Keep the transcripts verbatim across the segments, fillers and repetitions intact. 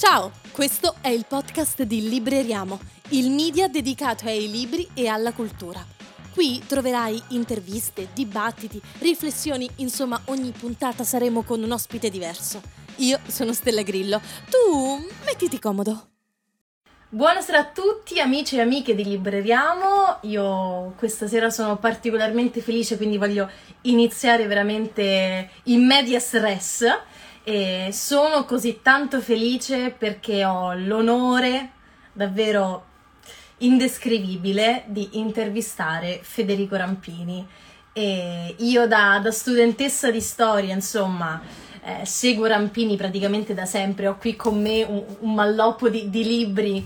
Ciao, questo è il podcast di Libreriamo, il media dedicato ai libri e alla cultura. Qui troverai interviste, dibattiti, riflessioni, insomma ogni puntata saremo con un ospite diverso. Io sono Stella Grillo, tu mettiti comodo. Buonasera a tutti amici e amiche di Libreriamo, io questa sera sono particolarmente felice, quindi voglio iniziare veramente in medias res e sono così tanto felice perché ho l'onore davvero indescrivibile di intervistare Federico Rampini e io da, da studentessa di storia insomma Eh, seguo Rampini praticamente da sempre, ho qui con me un, un malloppo di, di libri,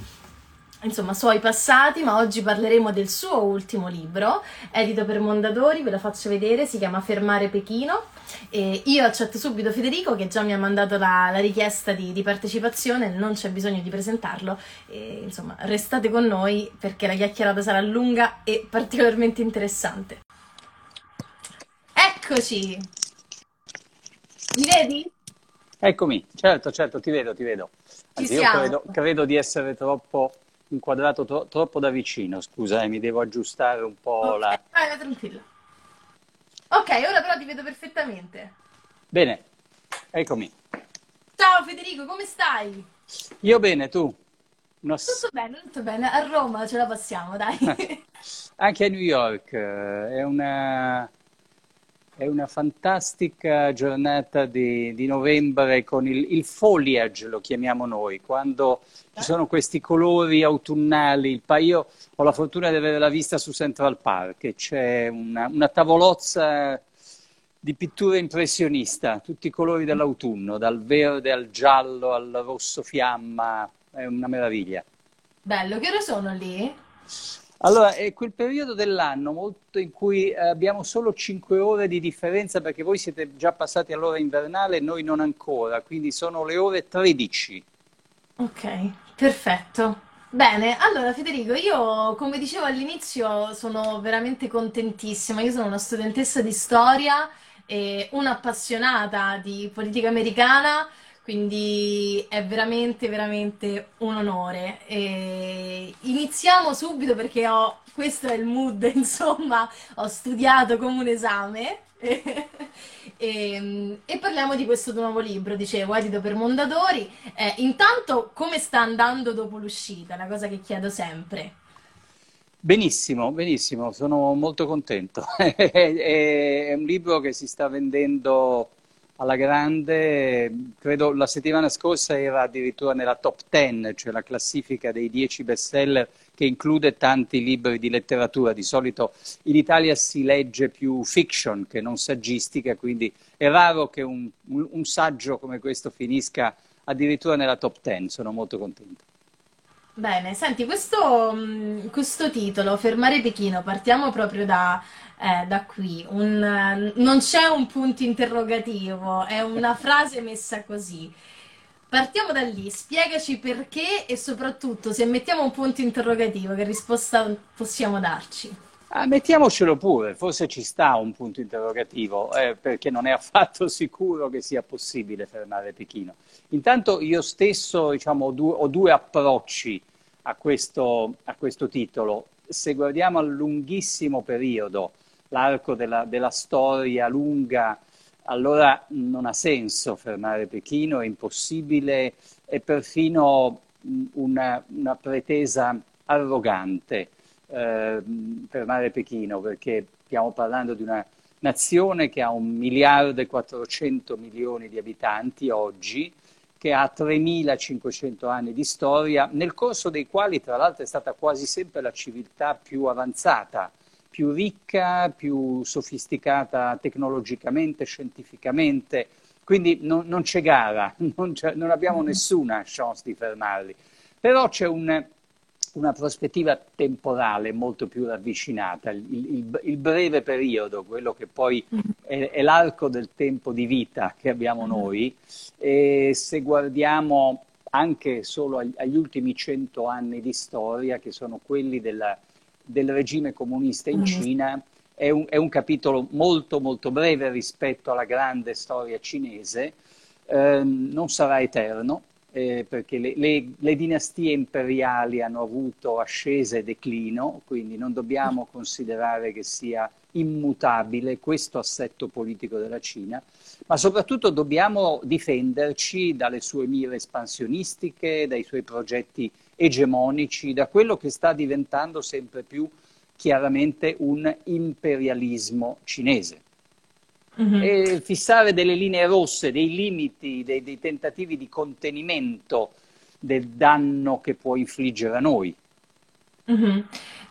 insomma, suoi passati, ma oggi parleremo del suo ultimo libro, edito per Mondadori, ve la faccio vedere, si chiama Fermare Pechino. E io accetto subito Federico che già mi ha mandato la, la richiesta di, di partecipazione, non c'è bisogno di presentarlo, e, insomma, restate con noi perché la chiacchierata sarà lunga e particolarmente interessante. Eccoci! Mi vedi? Eccomi, certo, certo, ti vedo, ti vedo. Anzi, io credo, credo di essere troppo inquadrato, tro- troppo da vicino, scusa, eh, mi devo aggiustare un po' okay. la... Ah, tranquillo. Ok, ora però ti vedo perfettamente. Bene, eccomi. Ciao Federico, come stai? Io bene, tu? Una... Tutto bene, tutto bene, a Roma ce la passiamo, dai. Anche a New York, è una... È una fantastica giornata di, di novembre con il, il foliage, lo chiamiamo noi, quando ci sono questi colori autunnali. Il, io ho la fortuna di avere la vista su Central Park e c'è una, una tavolozza di pittura impressionista, tutti i colori dell'autunno, dal verde al giallo al rosso fiamma, è una meraviglia. Bello, che ore sono lì? Allora, è quel periodo dell'anno molto in cui abbiamo solo cinque ore di differenza perché voi siete già passati all'ora invernale e noi non ancora, quindi sono le ore tredici. Ok, perfetto. Bene, allora Federico, io come dicevo all'inizio sono veramente contentissima, io sono una studentessa di storia e un'appassionata di politica americana. Quindi è veramente, veramente un onore. E iniziamo subito perché ho, questo è il mood, insomma, ho studiato come un esame e, e, e parliamo di questo nuovo libro, dicevo, edito per Mondadori. Eh, intanto, come sta andando dopo l'uscita? Una cosa che chiedo sempre. Benissimo, benissimo, sono molto contento. È un libro che si sta vendendo... alla grande, credo la settimana scorsa era addirittura nella top dieci, cioè la classifica dei dieci bestseller che include tanti libri di letteratura. Di solito in Italia si legge più fiction che non saggistica, quindi è raro che un, un, un saggio come questo finisca addirittura nella top dieci, sono molto contento. Bene, senti, questo, questo titolo, Fermare Pechino, partiamo proprio da, eh, da qui, un, non c'è un punto interrogativo, è una frase messa così. Partiamo da lì, spiegaci perché e soprattutto se mettiamo un punto interrogativo, che risposta possiamo darci? Ah, mettiamocelo pure, forse ci sta un punto interrogativo, eh, perché non è affatto sicuro che sia possibile fermare Pechino. Intanto io stesso diciamo, ho, due, ho due approcci a questo, a questo titolo. Se guardiamo al lunghissimo periodo, l'arco della, della storia lunga, allora non ha senso fermare Pechino, è impossibile, è perfino una, una pretesa arrogante eh, fermare Pechino, perché stiamo parlando di una nazione che ha un miliardo e quattrocento milioni di abitanti oggi, che ha tremilacinquecento anni di storia, nel corso dei quali tra l'altro è stata quasi sempre la civiltà più avanzata, più ricca, più sofisticata tecnologicamente, scientificamente, quindi non, non c'è gara, non, c'è, non abbiamo nessuna chance di fermarli. Però c'è un, una prospettiva temporale molto più ravvicinata, il, il, il breve periodo, quello che poi è, è l'arco del tempo di vita che abbiamo noi. E se guardiamo anche solo agli ultimi cento anni di storia, che sono quelli della, del regime comunista in Cina, è un, è un capitolo molto molto breve rispetto alla grande storia cinese, eh, non sarà eterno, eh, perché le, le, le dinastie imperiali hanno avuto ascese e declino, quindi non dobbiamo considerare che sia immutabile questo assetto politico della Cina, ma soprattutto dobbiamo difenderci dalle sue mire espansionistiche, dai suoi progetti egemonici, da quello che sta diventando sempre più chiaramente un imperialismo cinese. Mm-hmm. E fissare delle linee rosse, dei limiti, dei, dei tentativi di contenimento del danno che può infliggere a noi. Mm-hmm.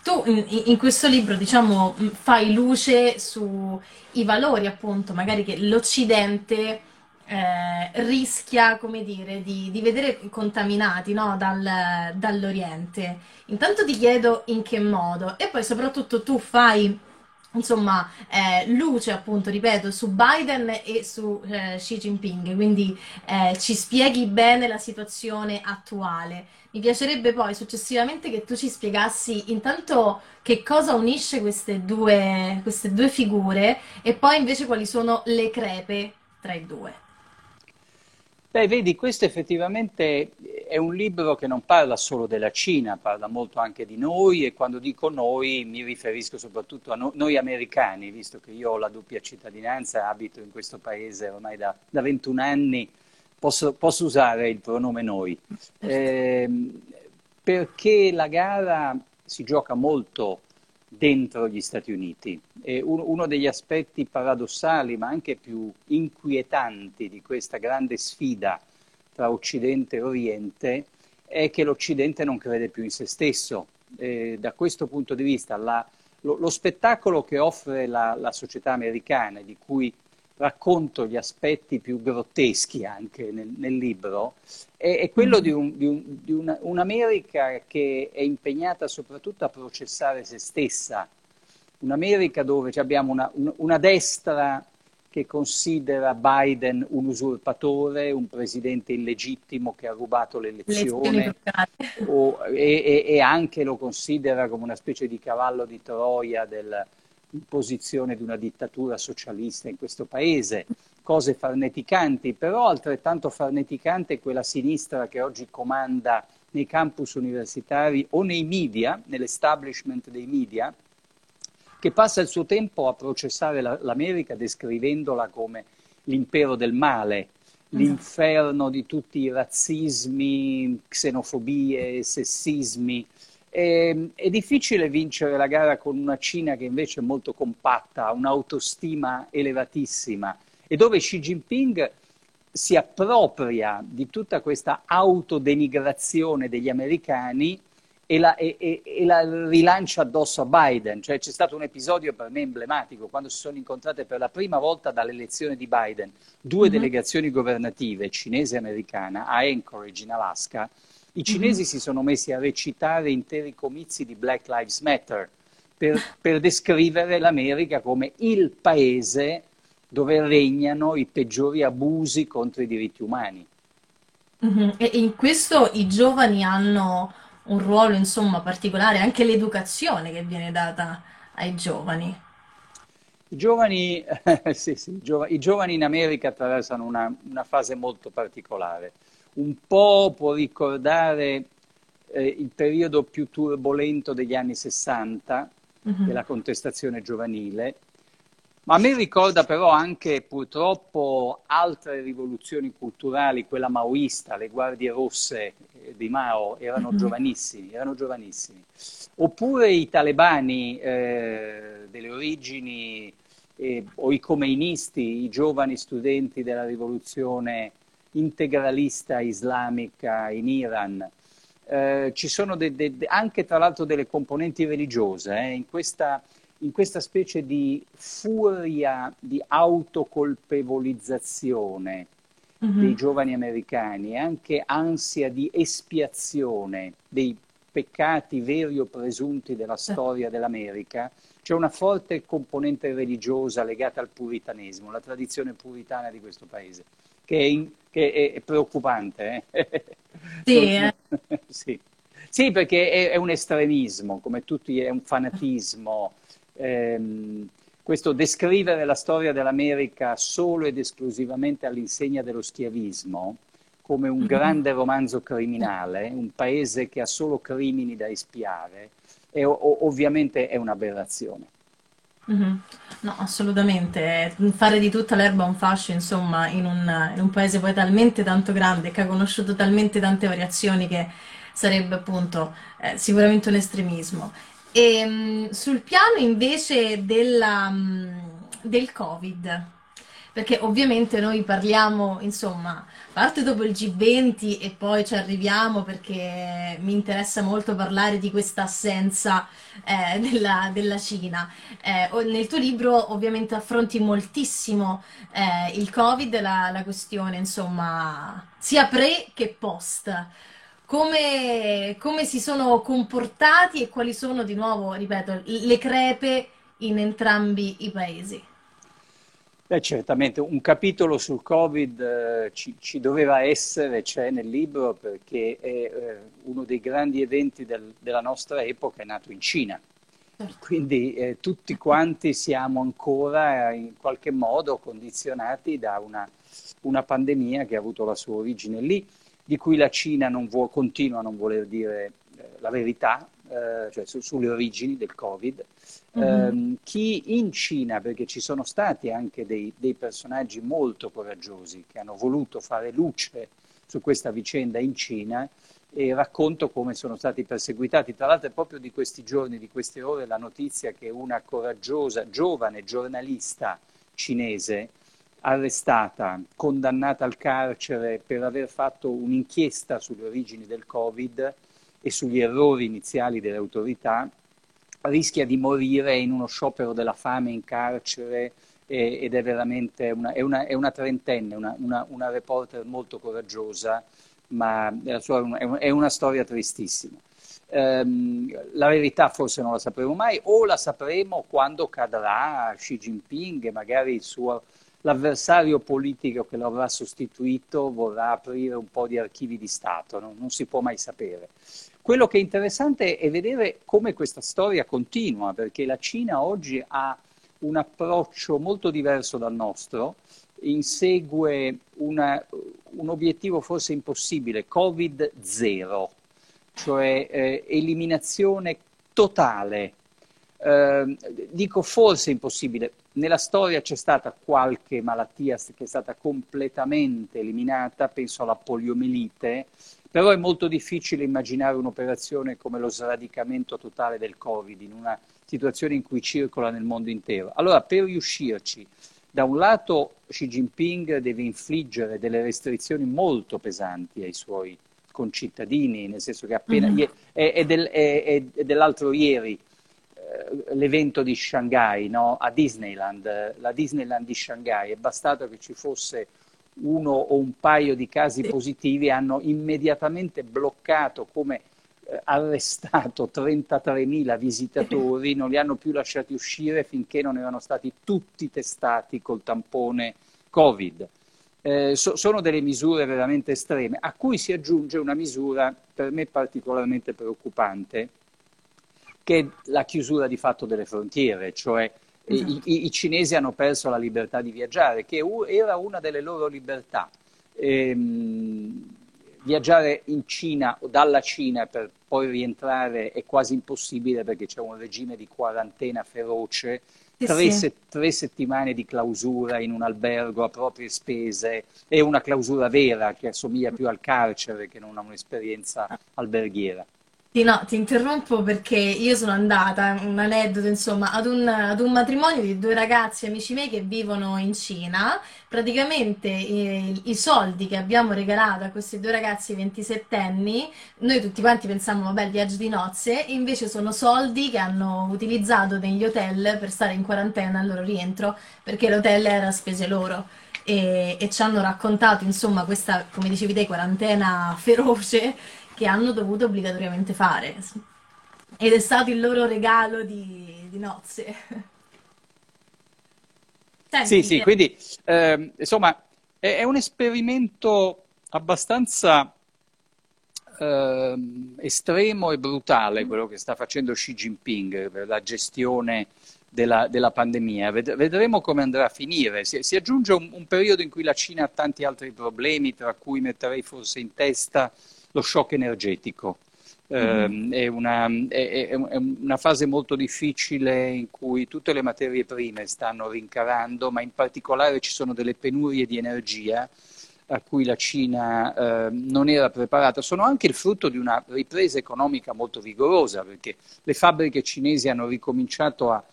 Tu in, in questo libro, diciamo, fai luce sui valori, appunto, magari che l'Occidente eh, rischia, come dire, di, di vedere contaminati, no? Dal, dall'Oriente. Intanto ti chiedo in che modo, e poi soprattutto tu fai, insomma, eh, luce, appunto, ripeto, su Biden e su eh, Xi Jinping, quindi eh, ci spieghi bene la situazione attuale. Mi piacerebbe poi successivamente che tu ci spiegassi intanto che cosa unisce queste due, queste due figure e poi invece quali sono le crepe tra i due. Beh, vedi, questo effettivamente è un libro che non parla solo della Cina, parla molto anche di noi, e quando dico noi mi riferisco soprattutto a no- noi americani, visto che io ho la doppia cittadinanza, abito in questo paese ormai da, da ventuno anni, posso, posso usare il pronome noi, eh, perché la gara si gioca molto dentro gli Stati Uniti. E uno degli aspetti paradossali ma anche più inquietanti di questa grande sfida tra Occidente e Oriente è che l'Occidente non crede più in se stesso. E da questo punto di vista la, lo, lo spettacolo che offre la, la società americana, di cui racconto gli aspetti più grotteschi anche nel, nel libro, è, è quello di, un, di, un, di una, un'America che è impegnata soprattutto a processare se stessa, un'America dove abbiamo una, una destra che considera Biden un usurpatore, un presidente illegittimo che ha rubato l'elezione, o, e, e, e anche lo considera come una specie di cavallo di Troia del... imposizione di una dittatura socialista in questo paese, cose farneticanti, però altrettanto farneticante è quella sinistra che oggi comanda nei campus universitari o nei media, nell'establishment dei media, che passa il suo tempo a processare la, l'America descrivendola come l'impero del male, l'inferno di tutti i razzismi, xenofobie, sessismi. È difficile vincere la gara con una Cina che invece è molto compatta, ha un'autostima elevatissima, e dove Xi Jinping si appropria di tutta questa autodenigrazione degli americani e la, e, e, e la rilancia addosso a Biden. Cioè, c'è stato un episodio per me emblematico, quando si sono incontrate per la prima volta dall'elezione di Biden due mm-hmm. delegazioni governative cinese e americana a Anchorage in Alaska. I cinesi mm-hmm. si sono messi a recitare interi comizi di Black Lives Matter per, per descrivere l'America come il paese dove regnano i peggiori abusi contro i diritti umani. Mm-hmm. E in questo i giovani hanno un ruolo, insomma, particolare, anche l'educazione che viene data ai giovani. I giovani, sì, sì, i giovani, i giovani in America attraversano una, una fase molto particolare. Un po' può ricordare eh, il periodo più turbolento degli anni sessanta, uh-huh. della contestazione giovanile, ma a me ricorda però anche purtroppo altre rivoluzioni culturali, quella maoista, le guardie rosse eh, di Mao, erano uh-huh. giovanissimi, erano giovanissimi. Oppure i talebani eh, delle origini, eh, o i comeinisti, i giovani studenti della rivoluzione integralista islamica in Iran. Eh, ci sono de, de, de, anche tra l'altro delle componenti religiose, eh, in, questa, in questa specie di furia di autocolpevolizzazione mm-hmm. dei giovani americani, e anche ansia di espiazione dei peccati veri o presunti della storia dell'America. C'è una forte componente religiosa legata al puritanesimo, alla tradizione puritana di questo paese, che è, in, che è preoccupante. Eh? Sì, eh. sì. sì, perché è, è un estremismo, come tutti, è un fanatismo. Eh, questo descrivere la storia dell'America solo ed esclusivamente all'insegna dello schiavismo come un grande romanzo criminale, un paese che ha solo crimini da espiare, e o- ovviamente è un'aberrazione. Mm-hmm. No, assolutamente, fare di tutta l'erba un fascio, insomma, in un, in un paese poi talmente tanto grande, che ha conosciuto talmente tante variazioni, che sarebbe appunto eh, sicuramente un estremismo. E, mh, sul piano invece della, mh, del Covid, perché ovviamente noi parliamo, insomma, parte dopo il G venti e poi ci arriviamo, perché mi interessa molto parlare di questa assenza eh, della, della Cina. Eh, nel tuo libro ovviamente affronti moltissimo eh, il Covid, la, la questione, insomma, sia pre che post. Come, come si sono comportati e quali sono, di nuovo, ripeto, le crepe in entrambi i paesi? Beh, certamente un capitolo sul Covid eh, ci, ci doveva essere, c'è nel libro, perché è eh, uno dei grandi eventi del, della nostra epoca, è nato in Cina. Quindi eh, tutti quanti siamo ancora in qualche modo condizionati da una, una pandemia che ha avuto la sua origine lì, di cui la Cina non vuol, continua a non voler dire eh, la verità, eh, cioè su, sulle origini del Covid. Mm-hmm. Eh, chi in Cina, perché ci sono stati anche dei, dei personaggi molto coraggiosi che hanno voluto fare luce su questa vicenda in Cina, e racconto come sono stati perseguitati. Tra l'altro è proprio di questi giorni, di queste ore, la notizia che una coraggiosa, giovane giornalista cinese arrestata, condannata al carcere per aver fatto un'inchiesta sulle origini del Covid e sugli errori iniziali delle autorità, rischia di morire in uno sciopero della fame in carcere, e, ed è veramente una, è una, è una trentenne, una, una, una reporter molto coraggiosa, ma è, la sua, è, un, è una storia tristissima. La verità forse non la sapremo mai, o la sapremo quando cadrà Xi Jinping e magari il suo... l'avversario politico che lo avrà sostituito vorrà aprire un po' di archivi di Stato, no? Non si può mai sapere. Quello che è interessante è vedere come questa storia continua, perché la Cina oggi ha un approccio molto diverso dal nostro, insegue una, un obiettivo forse impossibile, Covid zero, cioè eh, eliminazione totale. Eh, dico forse impossibile, nella storia c'è stata qualche malattia che è stata completamente eliminata, penso alla poliomielite, però è molto difficile immaginare un'operazione come lo sradicamento totale del Covid in una situazione in cui circola nel mondo intero. Allora, per riuscirci, da un lato Xi Jinping deve infliggere delle restrizioni molto pesanti ai suoi concittadini, nel senso che appena mm-hmm. è, è, del, è, è dell'altro ieri l'evento di Shanghai, no? A Disneyland, la Disneyland di Shanghai, è bastato che ci fosse uno o un paio di casi positivi, hanno immediatamente bloccato, come eh, arrestato trentatremila visitatori, non li hanno più lasciati uscire finché non erano stati tutti testati col tampone Covid. Eh, so, sono delle misure veramente estreme, a cui si aggiunge una misura per me particolarmente preoccupante, che è la chiusura di fatto delle frontiere, cioè esatto. i, i, i cinesi hanno perso la libertà di viaggiare, che u, era una delle loro libertà. Ehm, viaggiare in Cina o dalla Cina per poi rientrare è quasi impossibile, perché c'è un regime di quarantena feroce, sì, tre, sì. Se, tre settimane di clausura in un albergo a proprie spese, e una clausura vera che assomiglia più al carcere che non a un'esperienza alberghiera. Sì, no, ti interrompo perché io sono andata, un aneddoto insomma, ad un, ad un matrimonio di due ragazzi amici miei che vivono in Cina. Praticamente eh, i soldi che abbiamo regalato a questi due ragazzi ventisettenni, noi tutti quanti pensavamo vabbè il viaggio di nozze, e invece sono soldi che hanno utilizzato negli hotel per stare in quarantena al loro rientro, perché l'hotel era spese loro. E, e ci hanno raccontato insomma questa, come dicevi te, quarantena feroce che hanno dovuto obbligatoriamente fare, ed è stato il loro regalo di, di nozze. Senti, sì, sì, quindi eh, insomma è, è un esperimento abbastanza eh, estremo e brutale quello che sta facendo Xi Jinping per la gestione della, della pandemia. Ved- vedremo come andrà a finire. Si, si aggiunge un, un periodo in cui la Cina ha tanti altri problemi, tra cui metterei forse in testa lo shock energetico. Mm. È, una, è, è una fase molto difficile in cui tutte le materie prime stanno rincarando, ma in particolare ci sono delle penurie di energia a cui la Cina eh, non era preparata. Sono anche il frutto di una ripresa economica molto vigorosa, perché le fabbriche cinesi hanno ricominciato a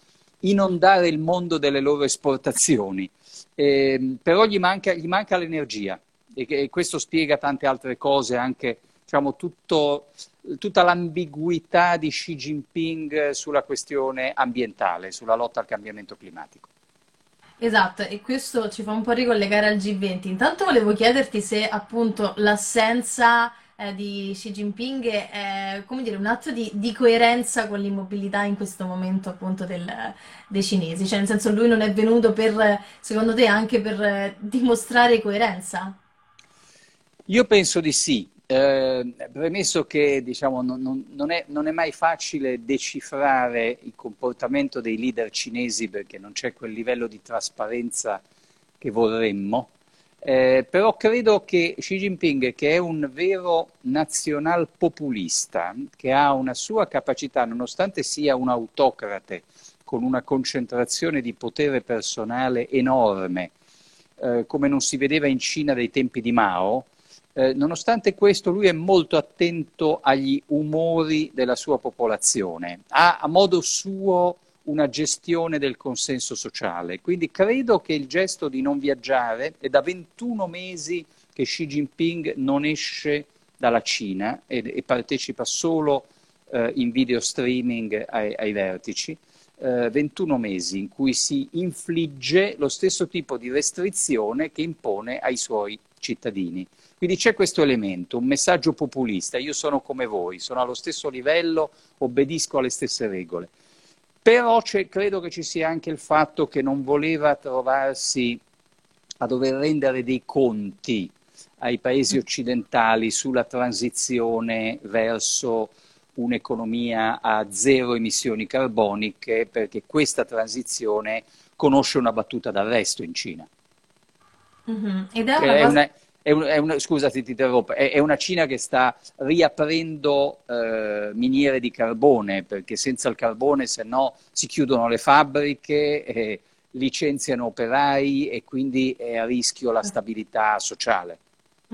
inondare il mondo delle loro esportazioni, eh, però gli manca, gli manca l'energia, e, e questo spiega tante altre cose, anche diciamo, tutto... tutta l'ambiguità di Xi Jinping sulla questione ambientale, sulla lotta al cambiamento climatico. Esatto, e questo ci fa un po' ricollegare al G venti. Intanto volevo chiederti se appunto l'assenza eh, di Xi Jinping è, come dire, un atto di, di coerenza con l'immobilità in questo momento appunto del, dei cinesi, cioè nel senso lui non è venuto per, secondo te, anche per dimostrare coerenza? Io penso di sì. Eh, premesso che diciamo, non, non, è, non è mai facile decifrare il comportamento dei leader cinesi, perché non c'è quel livello di trasparenza che vorremmo, eh, però credo che Xi Jinping, che è un vero nazionalpopulista, che ha una sua capacità, nonostante sia un autocrate con una concentrazione di potere personale enorme, eh, come non si vedeva in Cina dai tempi di Mao, Eh, nonostante questo lui è molto attento agli umori della sua popolazione, ha a modo suo una gestione del consenso sociale, quindi credo che il gesto di non viaggiare, è da ventuno mesi che Xi Jinping non esce dalla Cina e, e partecipa solo eh, in video streaming ai, ai vertici, eh, ventuno mesi in cui si infligge lo stesso tipo di restrizione che impone ai suoi cittadini. Quindi c'è questo elemento, un messaggio populista: io sono come voi, sono allo stesso livello, obbedisco alle stesse regole. Però c'è, credo che ci sia anche il fatto che non voleva trovarsi a dover rendere dei conti ai paesi occidentali sulla transizione verso un'economia a zero emissioni carboniche, perché questa transizione conosce una battuta d'arresto in Cina. Mm-hmm. Ed è una cosa... è una... È un, è una, scusa se ti interrompo, è, è una Cina che sta riaprendo eh, miniere di carbone, perché senza il carbone se no si chiudono le fabbriche, eh, licenziano operai e quindi è a rischio la stabilità sociale.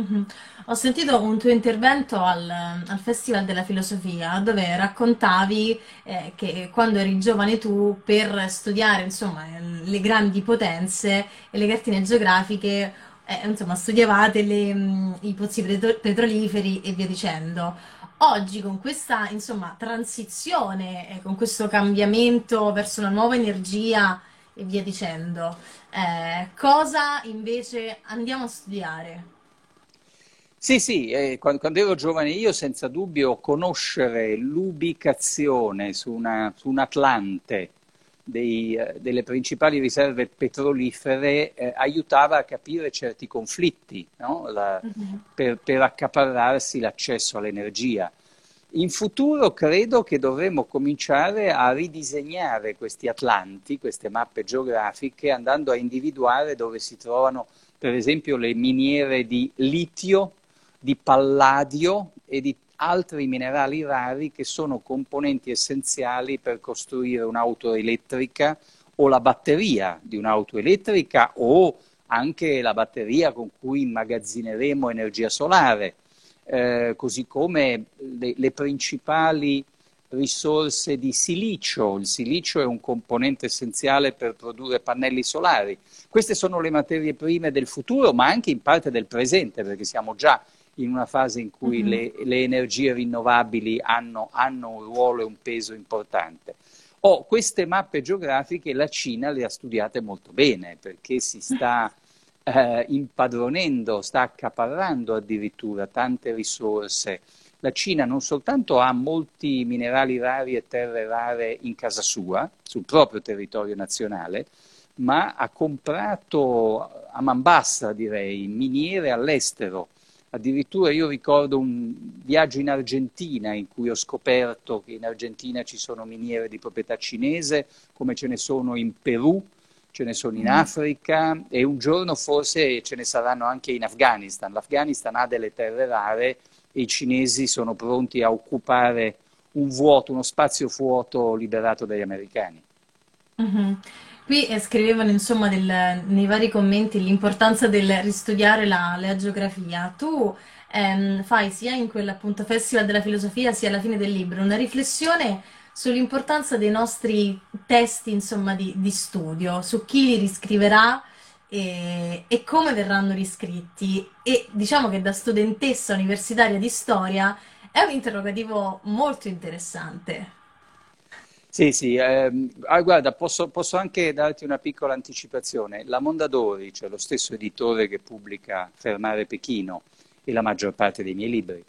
Mm-hmm. Ho sentito un tuo intervento al, al Festival della Filosofia, dove raccontavi eh, che quando eri giovane tu, per studiare insomma le grandi potenze e le cartine geografiche, Eh, insomma, studiavate le, mh, i pozzi petro- petroliferi e via dicendo. Oggi, con questa insomma transizione, eh, con questo cambiamento verso una nuova energia e via dicendo, eh, cosa invece andiamo a studiare? Sì, sì, eh, quando, quando ero giovane io, senza dubbio, conoscere l'ubicazione su, una, su un atlante Dei, delle principali riserve petrolifere eh, aiutava a capire certi conflitti, no? La, uh-huh. per, per accaparrarsi l'accesso all'energia. In futuro credo che dovremmo cominciare a ridisegnare questi atlanti, queste mappe geografiche, andando a individuare dove si trovano per esempio le miniere di litio, di palladio e di altri minerali rari che sono componenti essenziali per costruire un'auto elettrica o la batteria di un'auto elettrica o anche la batteria con cui immagazzineremo energia solare, eh, così come le, le principali risorse di silicio. Il silicio è un componente essenziale per produrre pannelli solari. Queste sono le materie prime del futuro, ma anche in parte del presente, perché siamo già in una fase in cui mm-hmm. le, le energie rinnovabili hanno, hanno un ruolo e un peso importante. Oh, queste mappe geografiche la Cina le ha studiate molto bene, perché si sta eh, impadronendo, sta accaparrando addirittura tante risorse. La Cina non soltanto ha molti minerali rari e terre rare in casa sua, sul proprio territorio nazionale, ma ha comprato a man bassa, direi, miniere all'estero. Addirittura io ricordo un viaggio in Argentina in cui ho scoperto che in Argentina ci sono miniere di proprietà cinese, come ce ne sono in Perù, ce ne sono in Africa e un giorno forse ce ne saranno anche in Afghanistan. L'Afghanistan ha delle terre rare e i cinesi sono pronti a occupare un vuoto, uno spazio vuoto liberato dagli americani. Mm-hmm. Qui eh, scrivevano insomma del, nei vari commenti l'importanza del ristudiare la, la geografia. Tu ehm, fai sia in quel appunto Festival della Filosofia sia alla fine del libro una riflessione sull'importanza dei nostri testi insomma di, di studio, su chi li riscriverà e, e come verranno riscritti. E diciamo che da studentessa universitaria di storia è un interrogativo molto interessante. Sì, sì. Ehm, ah, guarda, posso, posso anche darti una piccola anticipazione. La Mondadori, cioè lo stesso editore che pubblica Fermare Pechino e la maggior parte dei miei libri,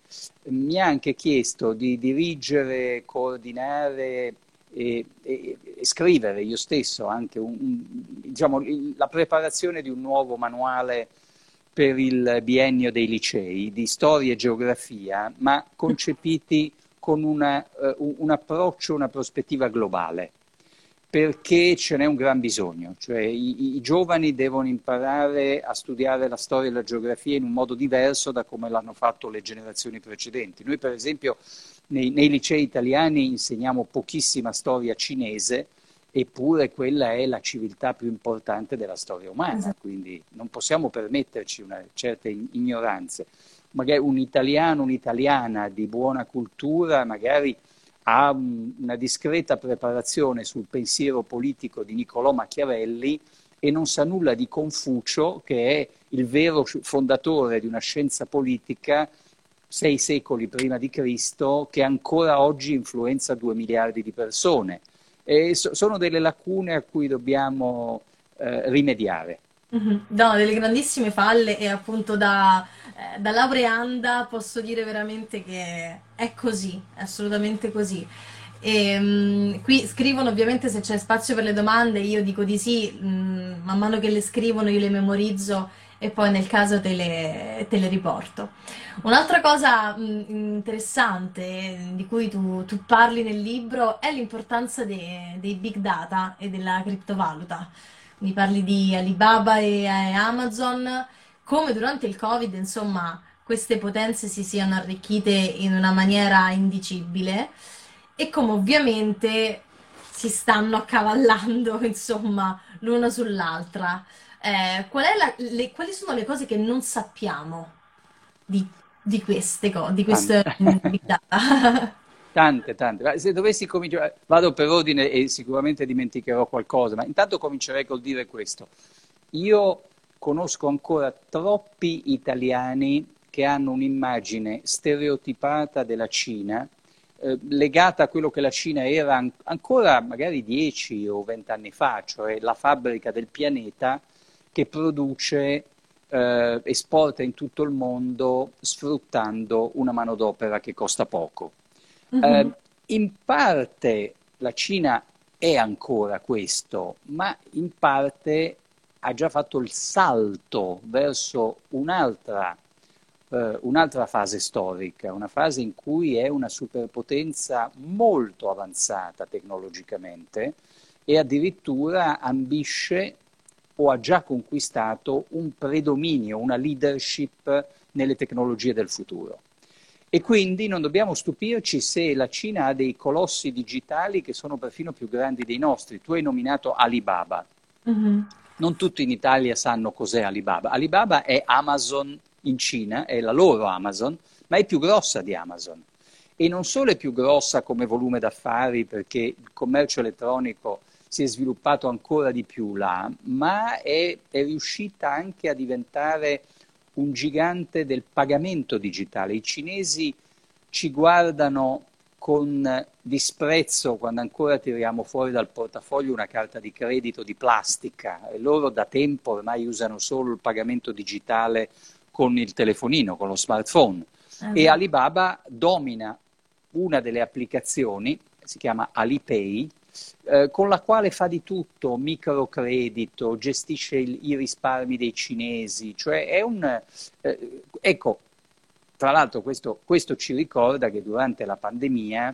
mi ha anche chiesto di dirigere, coordinare e, e, e scrivere io stesso anche un, un, diciamo, la preparazione di un nuovo manuale per il biennio dei licei di storia e geografia, ma concepiti con una, uh, un approccio, una prospettiva globale, perché ce n'è un gran bisogno, cioè i, i giovani devono imparare a studiare la storia e la geografia in un modo diverso da come l'hanno fatto le generazioni precedenti. Noi per esempio nei, nei licei italiani insegniamo pochissima storia cinese, eppure quella è la civiltà più importante della storia umana, quindi non possiamo permetterci una certa ignoranza. Magari un italiano, un'italiana di buona cultura, magari ha una discreta preparazione sul pensiero politico di Niccolò Machiavelli e non sa nulla di Confucio, che è il vero fondatore di una scienza politica sei secoli prima di Cristo, che ancora oggi influenza due miliardi di persone. E so- sono delle lacune a cui dobbiamo eh, rimediare. Mm-hmm. No, delle grandissime falle e appunto da... Da laureanda posso dire veramente che è così, è assolutamente così. E, mh, qui scrivono ovviamente se c'è spazio per le domande, io dico di sì, mh, man mano che le scrivono io le memorizzo e poi nel caso te le, te le riporto. Un'altra cosa mh, interessante di cui tu, tu parli nel libro è l'importanza de, dei big data e della criptovaluta. Mi parli di Alibaba e, e Amazon, come durante il Covid, insomma, queste potenze si siano arricchite in una maniera indicibile e come ovviamente si stanno accavallando, insomma, l'una sull'altra. Eh, qual è la, le, quali sono le cose che non sappiamo di, di queste cose, di queste attività? Tante, tante. Se dovessi cominciare, vado per ordine e sicuramente dimenticherò qualcosa, ma intanto comincerei col dire questo. Io... conosco ancora troppi italiani che hanno un'immagine stereotipata della Cina, eh, legata a quello che la Cina era an- ancora magari dieci o venti anni fa, cioè la fabbrica del pianeta che produce, eh, esporta in tutto il mondo sfruttando una manodopera che costa poco. Mm-hmm. Eh, in parte la Cina è ancora questo, ma in parte ha già fatto il salto verso un'altra, eh, un'altra fase storica, una fase in cui è una superpotenza molto avanzata tecnologicamente e addirittura ambisce o ha già conquistato un predominio, una leadership nelle tecnologie del futuro. E quindi non dobbiamo stupirci se la Cina ha dei colossi digitali che sono perfino più grandi dei nostri. Tu hai nominato Alibaba. Mm-hmm. Non tutti in Italia sanno cos'è Alibaba. Alibaba è Amazon in Cina, è la loro Amazon, ma è più grossa di Amazon. E non solo è più grossa come volume d'affari, perché il commercio elettronico si è sviluppato ancora di più là, ma è, è riuscita anche a diventare un gigante del pagamento digitale. I cinesi ci guardano con disprezzo quando ancora tiriamo fuori dal portafoglio una carta di credito di plastica e loro da tempo ormai usano solo il pagamento digitale con il telefonino, con lo smartphone. Ah, e Alibaba domina una delle applicazioni, si chiama Alipay, eh, con la quale fa di tutto, microcredito, gestisce il, i risparmi dei cinesi, cioè è un... Eh, ecco, Tra l'altro questo, questo ci ricorda che durante la pandemia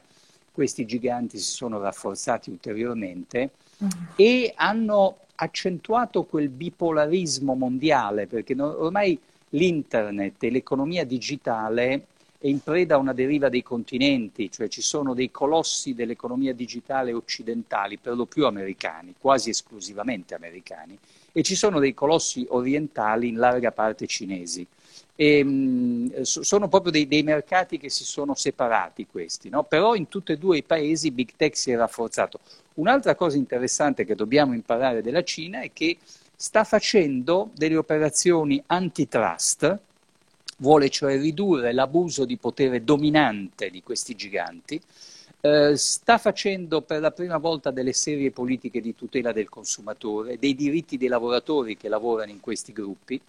questi giganti si sono rafforzati ulteriormente mm. e hanno accentuato quel bipolarismo mondiale, perché no, ormai l'internet e l'economia digitale è in preda a una deriva dei continenti, cioè ci sono dei colossi dell'economia digitale occidentali, per lo più americani, quasi esclusivamente americani, e ci sono dei colossi orientali in larga parte cinesi. E, mh, sono proprio dei, dei mercati che si sono separati questi, no? Però in tutti e due i paesi Big Tech si è rafforzato. Un'altra cosa interessante che dobbiamo imparare della Cina è che sta facendo delle operazioni antitrust, vuole cioè ridurre l'abuso di potere dominante di questi giganti, eh, sta facendo per la prima volta delle serie politiche di tutela del consumatore, dei diritti dei lavoratori che lavorano in questi gruppi,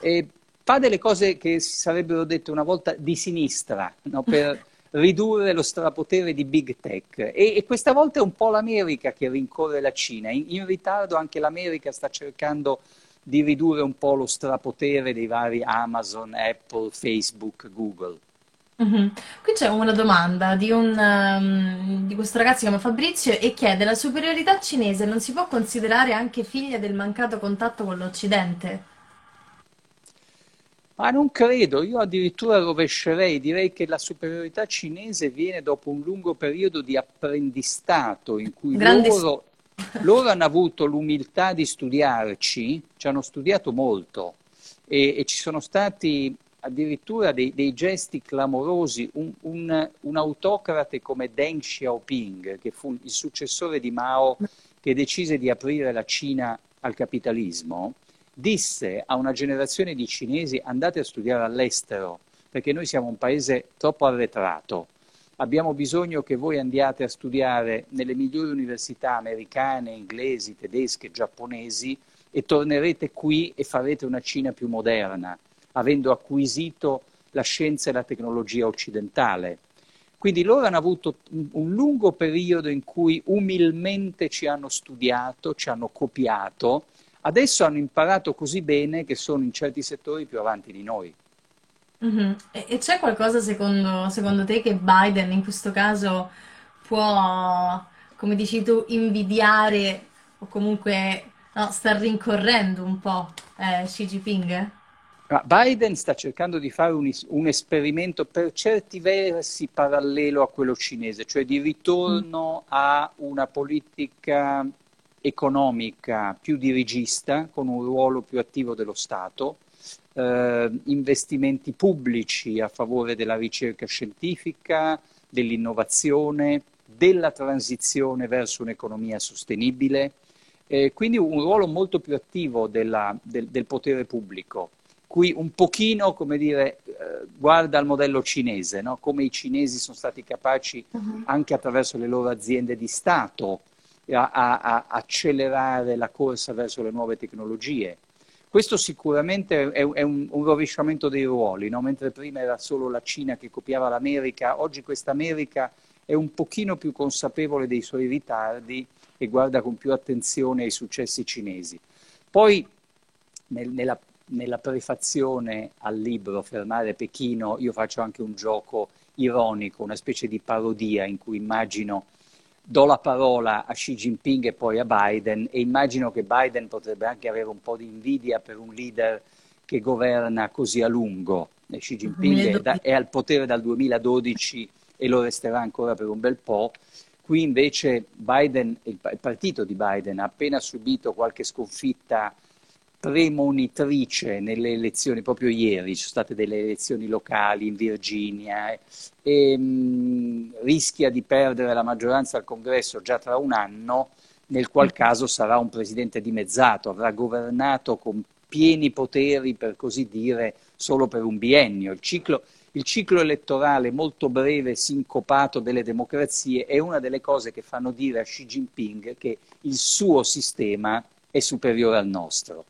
e fa delle cose che si sarebbero dette una volta di sinistra, no? Per ridurre lo strapotere di Big Tech. E, e questa volta è un po' l'America che rincorre la Cina, in, in ritardo anche l'America sta cercando di ridurre un po' lo strapotere dei vari Amazon, Apple, Facebook, Google. Mm-hmm. Qui c'è una domanda di, un, um, di questo ragazzo che si chiama Fabrizio e chiede: la superiorità cinese non si può considerare anche figlia del mancato contatto con l'Occidente? Ma non credo, io addirittura rovescerei, direi che la superiorità cinese viene dopo un lungo periodo di apprendistato in cui Grandi... loro, loro hanno avuto l'umiltà di studiarci, ci hanno studiato molto e, e ci sono stati addirittura dei, dei gesti clamorosi. Un, un, un autocrate come Deng Xiaoping, che fu il successore di Mao, che decise di aprire la Cina al capitalismo, disse a una generazione di cinesi: andate a studiare all'estero, perché noi siamo un paese troppo arretrato, abbiamo bisogno che voi andiate a studiare nelle migliori università americane, inglesi, tedesche, giapponesi, e tornerete qui e farete una Cina più moderna, avendo acquisito la scienza e la tecnologia occidentale. Quindi loro hanno avuto un lungo periodo in cui umilmente ci hanno studiato, ci hanno copiato. Adesso hanno imparato così bene che sono in certi settori più avanti di noi. Mm-hmm. E, e c'è qualcosa secondo, secondo te che Biden in questo caso può, come dici tu, invidiare o comunque no, sta rincorrendo un po' eh, Xi Jinping? Ma Biden sta cercando di fare un, un esperimento per certi versi parallelo a quello cinese, cioè di ritorno mm. a una politica economica più dirigista, con un ruolo più attivo dello Stato, eh, investimenti pubblici a favore della ricerca scientifica, dell'innovazione, della transizione verso un'economia sostenibile, eh, quindi un ruolo molto più attivo della, del, del potere pubblico. Qui un pochino, come dire, eh, guarda al modello cinese, no? Come i cinesi sono stati capaci uh-huh. anche attraverso le loro aziende di Stato A, a accelerare la corsa verso le nuove tecnologie. Questo sicuramente è, è un, un rovesciamento dei ruoli, no? Mentre prima era solo la Cina che copiava l'America, oggi questa America è un pochino più consapevole dei suoi ritardi e guarda con più attenzione ai successi cinesi. Poi nel, nella, nella prefazione al libro Fermare Pechino io faccio anche un gioco ironico, una specie di parodia in cui immagino do la parola a Xi Jinping e poi a Biden, e immagino che Biden potrebbe anche avere un po' di invidia per un leader che governa così a lungo. E Xi Jinping è, da, è al potere dal duemiladodici e lo resterà ancora per un bel po'. Qui invece Biden, il partito di Biden ha appena subito qualche sconfitta premonitrice nelle elezioni, proprio ieri ci sono state delle elezioni locali in Virginia e, e mh, rischia di perdere la maggioranza al Congresso già tra un anno, nel qual caso sarà un presidente dimezzato, avrà governato con pieni poteri, per così dire, solo per un biennio. Il ciclo, il ciclo elettorale molto breve e sincopato delle democrazie è una delle cose che fanno dire a Xi Jinping che il suo sistema è superiore al nostro.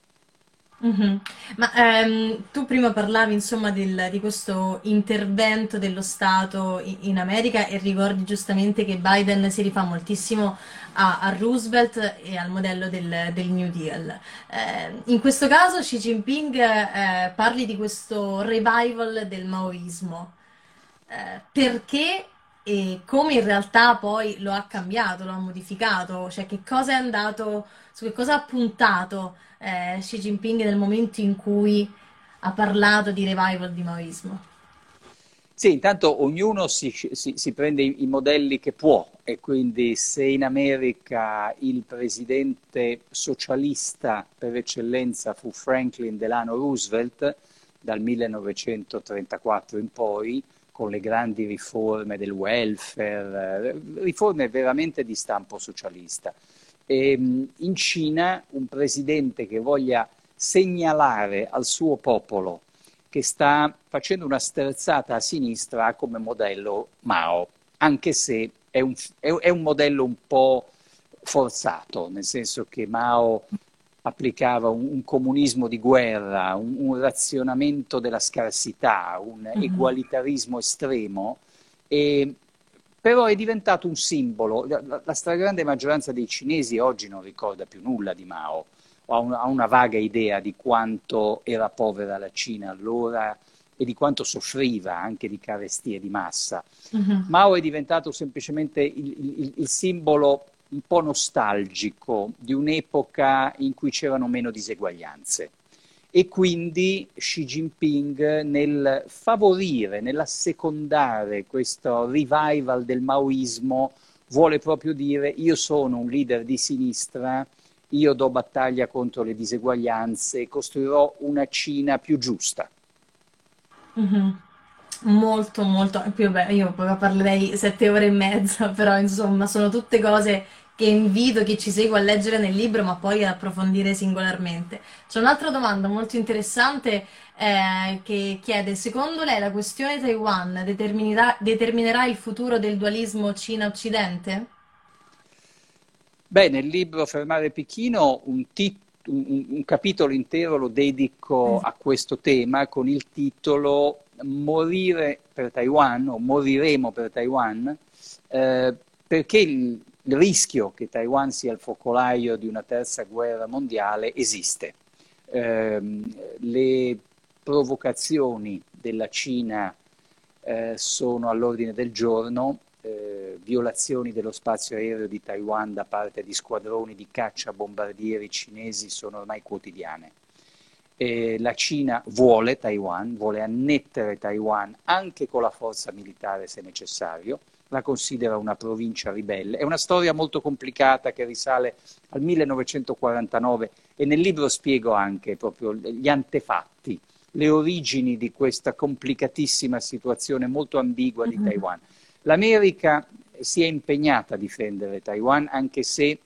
Mhm. Ma ehm, tu prima parlavi insomma del- di questo intervento dello Stato i- in America e ricordi giustamente che Biden si rifà moltissimo a, a Roosevelt e al modello del, del New Deal. Eh, in questo caso Xi Jinping eh, parli di questo revival del maoismo. Eh, perché e come in realtà poi lo ha cambiato, lo ha modificato, cioè che cosa è andato, su che cosa ha puntato eh, Xi Jinping nel momento in cui ha parlato di revival di maoismo. Sì, intanto ognuno si, si- si prende i, i modelli che può e quindi se in America il presidente socialista per eccellenza fu Franklin Delano Roosevelt dal millenovecentotrentaquattro in poi, con le grandi riforme del welfare, eh, riforme veramente di stampo socialista. Ehm, in Cina un presidente che voglia segnalare al suo popolo che sta facendo una sterzata a sinistra ha come modello Mao, anche se è un, è- è un modello un po' forzato, nel senso che Mao applicava un, un comunismo di guerra, un, un razionamento della scarsità, un Mhm. egualitarismo estremo, e- però è diventato un simbolo. La, la- la stragrande maggioranza dei cinesi oggi non ricorda più nulla di Mao, o ha, un- ha una vaga idea di quanto era povera la Cina allora e di quanto soffriva anche di carestie di massa. Mhm. Mao è diventato semplicemente il, il- il simbolo un po' nostalgico di un'epoca in cui c'erano meno diseguaglianze. E quindi Xi Jinping nel favorire, nell'assecondare questo revival del maoismo, vuole proprio dire io sono un leader di sinistra, io do battaglia contro le diseguaglianze, costruirò una Cina più giusta. Mhm. Molto, molto. E poi, vabbè, io poi parlerei sette ore e mezza, però insomma sono tutte cose che invito chi ci segue a leggere nel libro, ma poi ad approfondire singolarmente. C'è un'altra domanda molto interessante eh, che chiede: secondo lei la questione Taiwan determinerà, determinerà il futuro del dualismo Cina-Occidente? Beh, nel libro Fermare Pechino un, tit- un- un- un capitolo intero lo dedico a questo tema con il titolo Morire per Taiwan o Moriremo per Taiwan, eh, perché il il rischio che Taiwan sia il focolaio di una terza guerra mondiale esiste. Ehm, le provocazioni della Cina eh, sono all'ordine del giorno, eh, violazioni dello spazio aereo di Taiwan da parte di squadroni di caccia bombardieri cinesi sono ormai quotidiane. Eh, la Cina vuole Taiwan, vuole annettere Taiwan anche con la forza militare se necessario, la considera una provincia ribelle. È una storia molto complicata che risale al millenovecentoquarantanove e nel libro spiego anche proprio gli antefatti, le origini di questa complicatissima situazione molto ambigua di Mhm. Taiwan. L'America si è impegnata a difendere Taiwan anche se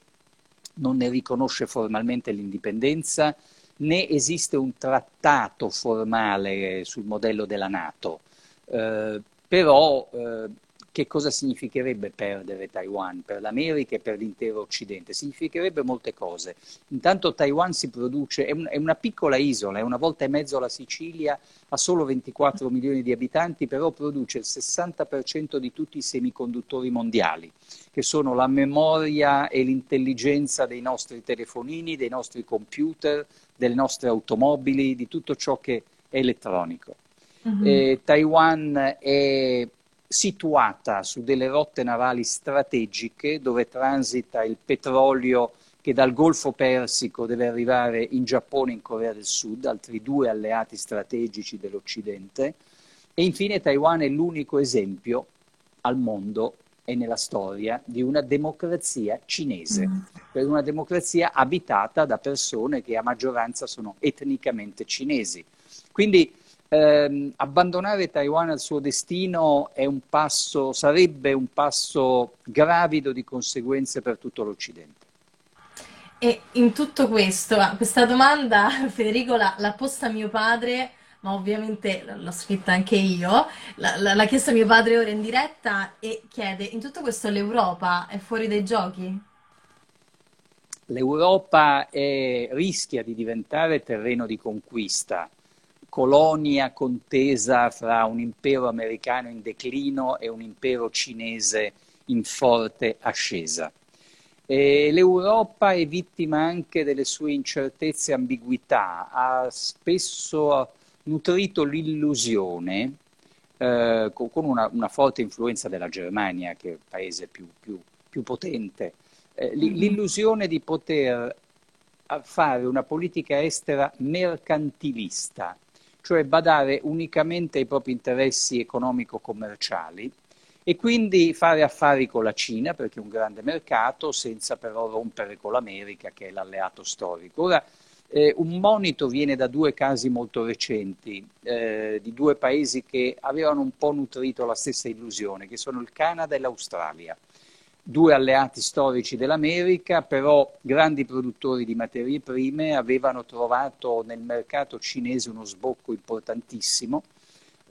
non ne riconosce formalmente l'indipendenza, né esiste un trattato formale sul modello della NATO. Eh, però eh, che cosa significherebbe perdere Taiwan per l'America e per l'intero Occidente? Significherebbe molte cose. Intanto Taiwan si produce, è, un- è una piccola isola, è una volta e mezzo la Sicilia, ha solo ventiquattro milioni di abitanti, però produce il sessanta per cento di tutti i semiconduttori mondiali, che sono la memoria e l'intelligenza dei nostri telefonini, dei nostri computer, delle nostre automobili, di tutto ciò che è elettronico. Mhm. Eh, Taiwan è situata su delle rotte navali strategiche dove transita il petrolio che dal Golfo Persico deve arrivare in Giappone e in Corea del Sud, altri due alleati strategici dell'Occidente. E infine Taiwan è l'unico esempio al mondo e nella storia di una democrazia cinese, Mhm. per una democrazia abitata da persone che a maggioranza sono etnicamente cinesi. Quindi ehm, abbandonare Taiwan al suo destino è un passo, sarebbe un passo gravido di conseguenze per tutto l'Occidente. E in tutto questo, ah, questa domanda Federico la- l'ha posta mio padre, ma ovviamente l- l'ho scritta anche io, la- la- l'ha chiesta mio padre ora in diretta e chiede, in tutto questo l'Europa è fuori dai giochi? l'Europa è, rischia di diventare terreno di conquista, colonia contesa fra un impero americano in declino e un impero cinese in forte ascesa. L'Europa è vittima anche delle sue incertezze e ambiguità, ha spesso nutrito l'illusione, eh, con, con una, una forte influenza della Germania, che è il paese più, più, più potente, eh, l'illusione di poter fare una politica estera mercantilista, cioè badare unicamente ai propri interessi economico-commerciali, e quindi fare affari con la Cina, perché è un grande mercato, senza però rompere con l'America, che è l'alleato storico. Ora, eh, un monito viene da due casi molto recenti, eh, di due paesi che avevano un po' nutrito la stessa illusione, che sono il Canada e l'Australia, due alleati storici dell'America, però grandi produttori di materie prime, avevano trovato nel mercato cinese uno sbocco importantissimo.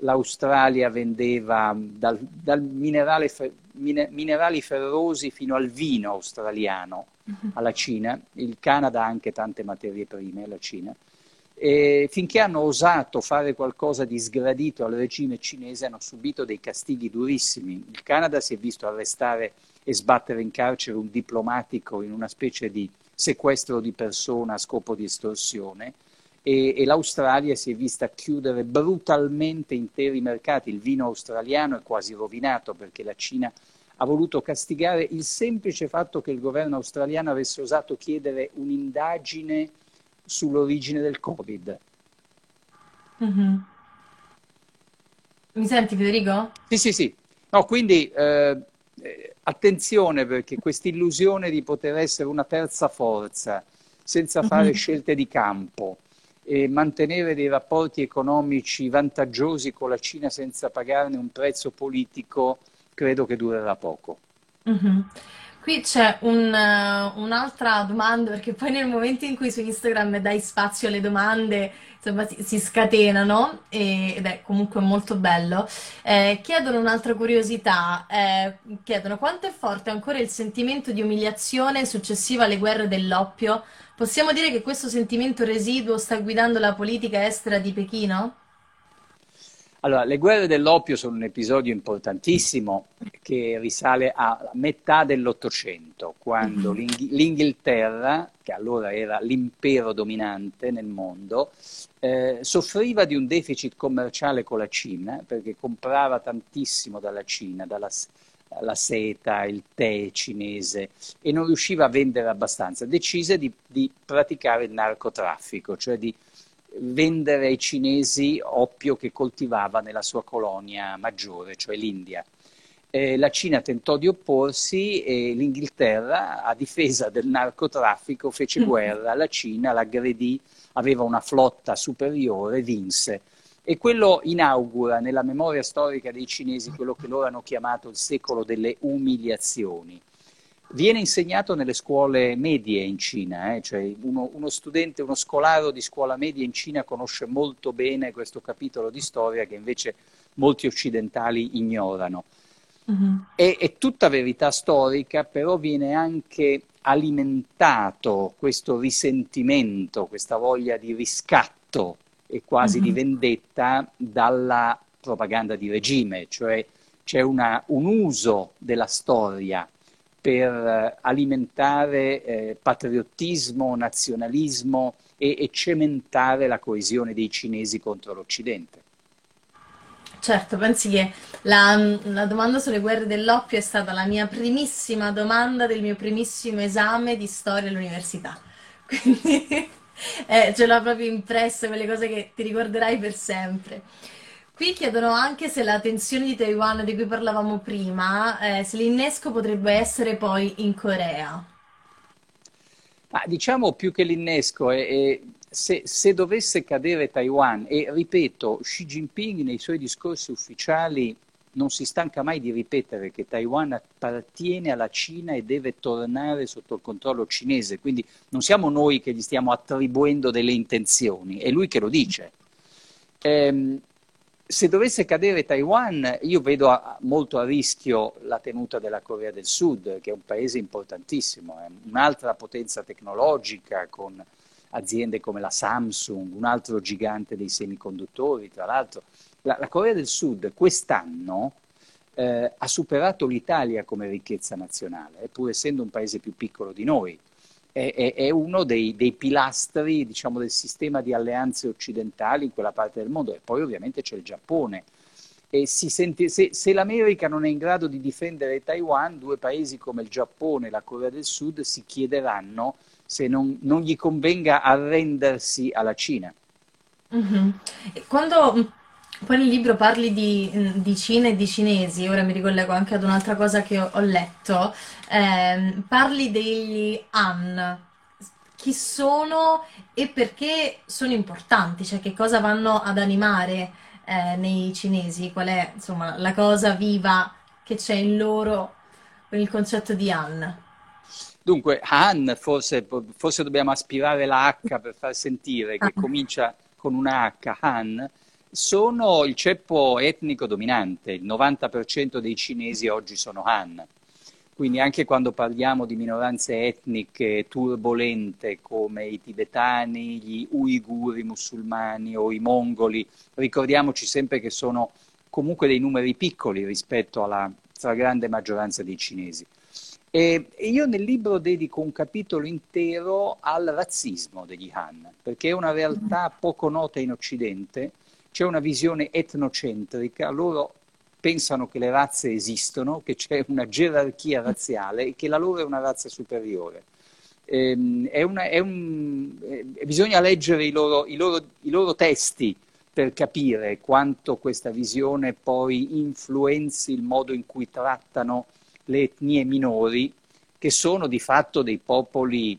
L'Australia vendeva dal, dal minerale, mine, minerali ferrosi fino al vino australiano alla Cina, il Canada ha anche tante materie prime alla Cina, e finché hanno osato fare qualcosa di sgradito al regime cinese hanno subito dei castighi durissimi. Il Canada si è visto arrestare e sbattere in carcere un diplomatico in una specie di sequestro di persona a scopo di estorsione, e, e l'Australia si è vista chiudere brutalmente interi mercati. Il vino australiano è quasi rovinato perché la Cina ha voluto castigare il semplice fatto che il governo australiano avesse osato chiedere un'indagine sull'origine del Covid. Mm-hmm. Mi senti, Federico? Sì, sì, sì. No, quindi eh, attenzione, perché quest'illusione di poter essere una terza forza senza fare mm-hmm. scelte di campo, e mantenere dei rapporti economici vantaggiosi con la Cina senza pagarne un prezzo politico, credo che durerà poco. Mm-hmm. Qui c'è un, uh, un'altra domanda, perché poi nel momento in cui su Instagram dai spazio alle domande, insomma, si, si scatenano, e, ed è comunque molto bello. Eh, chiedono un'altra curiosità, eh, chiedono quanto è forte ancora il sentimento di umiliazione successiva alle guerre dell'oppio. Possiamo dire che questo sentimento residuo sta guidando la politica estera di Pechino? Allora, le guerre dell'oppio sono un episodio importantissimo che risale a metà dell'Ottocento, quando l'Ing- l'Inghilterra, che allora era l'impero dominante nel mondo, eh, soffriva di un deficit commerciale con la Cina, perché comprava tantissimo dalla Cina, dalla la seta, il tè cinese, e non riusciva a vendere abbastanza. Decise di, di praticare il narcotraffico, cioè di vendere ai cinesi oppio che coltivava nella sua colonia maggiore, cioè l'India. Eh, la Cina tentò di opporsi e l'Inghilterra, a difesa del narcotraffico, fece guerra alla Cina, l'aggredì, aveva una flotta superiore, vinse. E quello inaugura nella memoria storica dei cinesi quello che loro hanno chiamato il secolo delle umiliazioni. Viene insegnato nelle scuole medie in Cina, eh? Cioè uno, uno studente, uno scolaro di scuola media in Cina conosce molto bene questo capitolo di storia che invece molti occidentali ignorano. Mm-hmm. È, è tutta verità storica, però viene anche alimentato questo risentimento, questa voglia di riscatto e quasi mm-hmm. di vendetta dalla propaganda di regime, cioè c'è una, un uso della storia per alimentare eh, patriottismo, nazionalismo e, e cementare la coesione dei cinesi contro l'Occidente. Certo, pensi che la, la domanda sulle guerre dell'oppio è stata la mia primissima domanda del mio primissimo esame di storia all'università, quindi eh, ce l'ho proprio impressa, quelle cose che ti ricorderai per sempre. Qui chiedono anche se la tensione di Taiwan di cui parlavamo prima, eh, se l'innesco potrebbe essere poi in Corea. Ma diciamo più che l'innesco, è, è, se, se dovesse cadere Taiwan, e ripeto, Xi Jinping nei suoi discorsi ufficiali non si stanca mai di ripetere che Taiwan appartiene alla Cina e deve tornare sotto il controllo cinese, quindi non siamo noi che gli stiamo attribuendo delle intenzioni, è lui che lo dice. Ehm, Se dovesse cadere Taiwan, io vedo a, molto a rischio la tenuta della Corea del Sud, che è un paese importantissimo, è un'altra potenza tecnologica con aziende come la Samsung, un altro gigante dei semiconduttori, tra l'altro. La, la Corea del Sud quest'anno eh, ha superato l'Italia come ricchezza nazionale, pur essendo un paese più piccolo di noi. È, è, è uno dei, dei pilastri, diciamo, del sistema di alleanze occidentali in quella parte del mondo, e poi ovviamente c'è il Giappone. E si sente, se, se l'America non è in grado di difendere Taiwan, due paesi come il Giappone e la Corea del Sud si chiederanno se non, non gli convenga arrendersi alla Cina. Mm-hmm. Quando... Poi nel libro parli di, di Cina e di cinesi, ora mi ricollego anche ad un'altra cosa che ho, ho letto, eh, parli degli Han, chi sono e perché sono importanti, cioè che cosa vanno ad animare eh, nei cinesi, qual è insomma la cosa viva che c'è in loro con il concetto di Han. Dunque Han, forse, forse dobbiamo aspirare la H per far sentire che ah. comincia con una H, Han. Sono il ceppo etnico dominante, il novanta per cento dei cinesi oggi sono Han, quindi anche quando parliamo di minoranze etniche turbolente come i tibetani, gli uiguri musulmani o i mongoli, ricordiamoci sempre che sono comunque dei numeri piccoli rispetto alla stragrande maggioranza dei cinesi. E io nel libro dedico un capitolo intero al razzismo degli Han, perché è una realtà poco nota in Occidente. C'è una visione etnocentrica, loro pensano che le razze esistono, che c'è una gerarchia razziale e che la loro è una razza superiore. Ehm, è una, è un, eh, bisogna leggere i loro, i, loro, i loro testi per capire quanto questa visione poi influenzi il modo in cui trattano le etnie minori, che sono di fatto dei popoli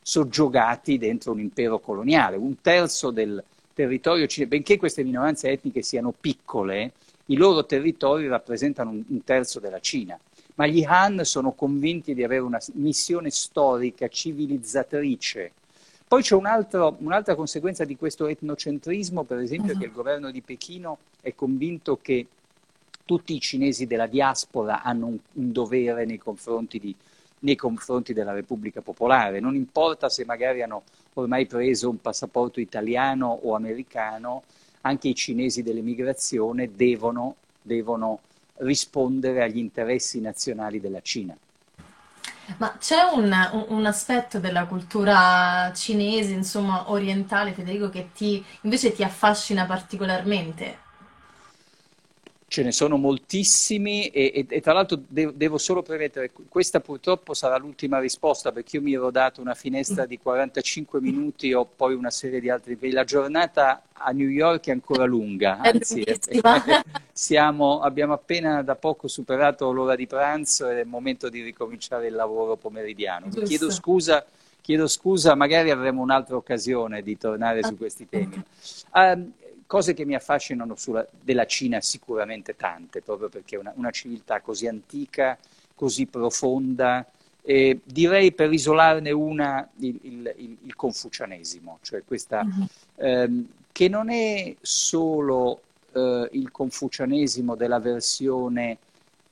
soggiogati dentro un impero coloniale. Un terzo del territorio cinese, benché queste minoranze etniche siano piccole, i loro territori rappresentano un, un terzo della Cina, ma gli Han sono convinti di avere una missione storica civilizzatrice. Poi c'è un altro, un'altra conseguenza di questo etnocentrismo, per esempio, uh-huh. che il governo di Pechino è convinto che tutti i cinesi della diaspora hanno un, un dovere nei confronti di nei confronti della Repubblica Popolare, non importa se magari hanno ormai preso un passaporto italiano o americano, anche i cinesi dell'emigrazione devono, devono rispondere agli interessi nazionali della Cina. Ma c'è un, un aspetto della cultura cinese, insomma, orientale, Federico, che ti, invece ti affascina particolarmente? Ce ne sono moltissimi e, e, e tra l'altro de- devo solo premettere, questa purtroppo sarà l'ultima risposta perché io mi ero dato una finestra di quarantacinque minuti, ho poi una serie di altri. La giornata a New York è ancora lunga, anzi è è, siamo, abbiamo appena da poco superato l'ora di pranzo ed è il momento di ricominciare il lavoro pomeridiano. Vi chiedo scusa. Chiedo scusa, magari avremo un'altra occasione di tornare su questi temi. Um, Cose che mi affascinano sulla, della Cina sicuramente tante, proprio perché è una, una civiltà così antica, così profonda. E direi, per isolarne una, il, il, il confucianesimo, cioè questa, mm-hmm. ehm, che non è solo eh, il confucianesimo della versione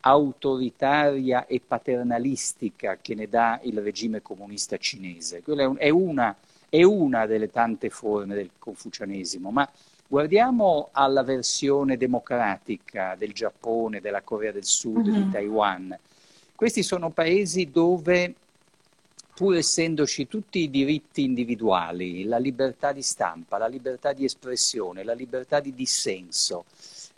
autoritaria e paternalistica che ne dà il regime comunista cinese. Quella è, un, è, una, è una delle tante forme del confucianesimo, ma guardiamo alla versione democratica del Giappone, della Corea del Sud, uh-huh. di Taiwan. Questi sono paesi dove, pur essendoci tutti i diritti individuali, la libertà di stampa, la libertà di espressione, la libertà di dissenso,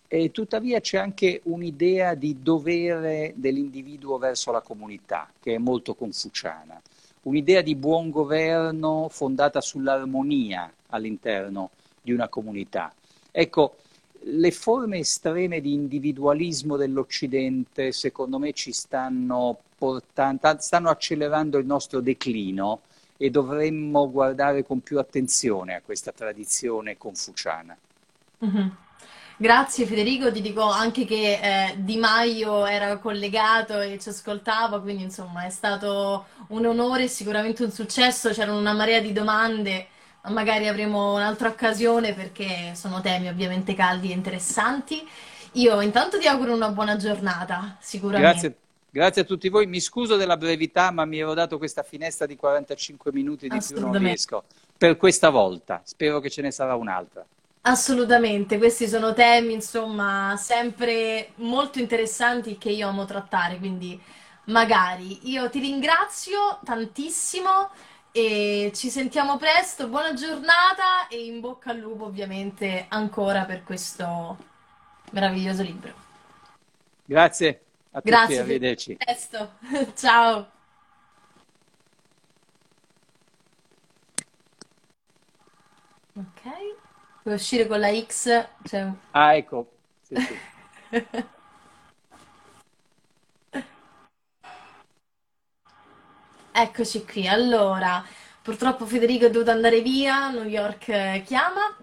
e tuttavia c'è anche un'idea di dovere dell'individuo verso la comunità, che è molto confuciana. Un'idea di buon governo fondata sull'armonia all'interno di una comunità. Ecco, le forme estreme di individualismo dell'Occidente, secondo me, ci stanno portando, stanno accelerando il nostro declino e dovremmo guardare con più attenzione a questa tradizione confuciana. Mm-hmm. Grazie Federico, ti dico anche che eh, Di Maio era collegato e ci ascoltava, quindi insomma è stato un onore e sicuramente un successo, c'erano una marea di domande. magari avremo un'altra occasione perché sono temi ovviamente caldi e interessanti. Io intanto ti auguro una buona giornata, sicuramente. Grazie. Grazie a tutti voi, mi scuso della brevità, ma mi avevo dato questa finestra di quarantacinque minuti di più, non riesco. Per questa volta, spero che ce ne sarà un'altra. Assolutamente, questi sono temi, insomma, sempre molto interessanti che io amo trattare, quindi magari. Io ti ringrazio tantissimo e ci sentiamo presto, buona giornata e in bocca al lupo ovviamente ancora per questo meraviglioso libro. Grazie. A tutti, grazie, arrivederci. A presto. Ciao. Ok, devo uscire con la X. Cioè... Ah, ecco. Sì, sì. Eccoci qui. Allora, purtroppo Federico è dovuto andare via, New York chiama.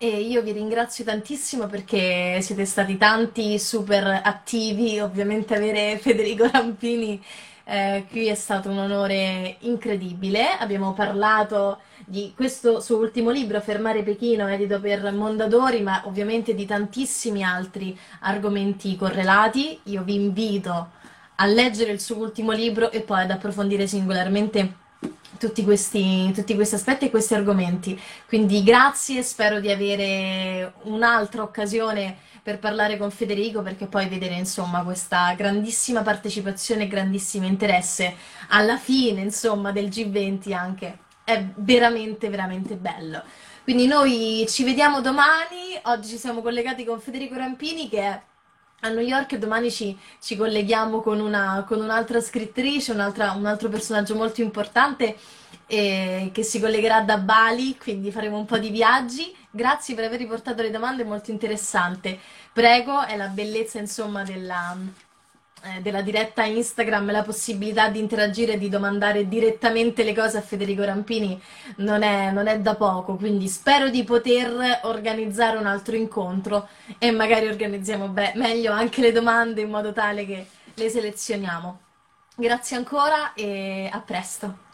E io vi ringrazio tantissimo perché siete stati tanti super attivi, ovviamente avere Federico Rampini eh, qui è stato un onore incredibile. Abbiamo parlato di questo suo ultimo libro, Fermare Pechino, edito per Mondadori, ma ovviamente di tantissimi altri argomenti correlati. Io vi invito a leggere il suo ultimo libro e poi ad approfondire singolarmente Tutti questi, tutti questi aspetti e questi argomenti, quindi grazie, spero di avere un'altra occasione per parlare con Federico, perché poi vedere insomma questa grandissima partecipazione e grandissimo interesse alla fine insomma del G venti anche è veramente veramente bello. Quindi noi ci vediamo domani, oggi ci siamo collegati con Federico Rampini che è a New York e domani ci, ci colleghiamo con, una, con un'altra scrittrice, un'altra, un altro personaggio molto importante eh, che si collegherà da Bali, quindi faremo un po' di viaggi. Grazie per aver riportato le domande, molto interessante. Prego, è la bellezza insomma della, eh, della diretta Instagram, la possibilità di interagire, di domandare direttamente le cose a Federico Rampini non è, non è da poco, quindi spero di poter organizzare un altro incontro e magari organizziamo beh, meglio anche le domande in modo tale che le selezioniamo. Grazie ancora e a presto.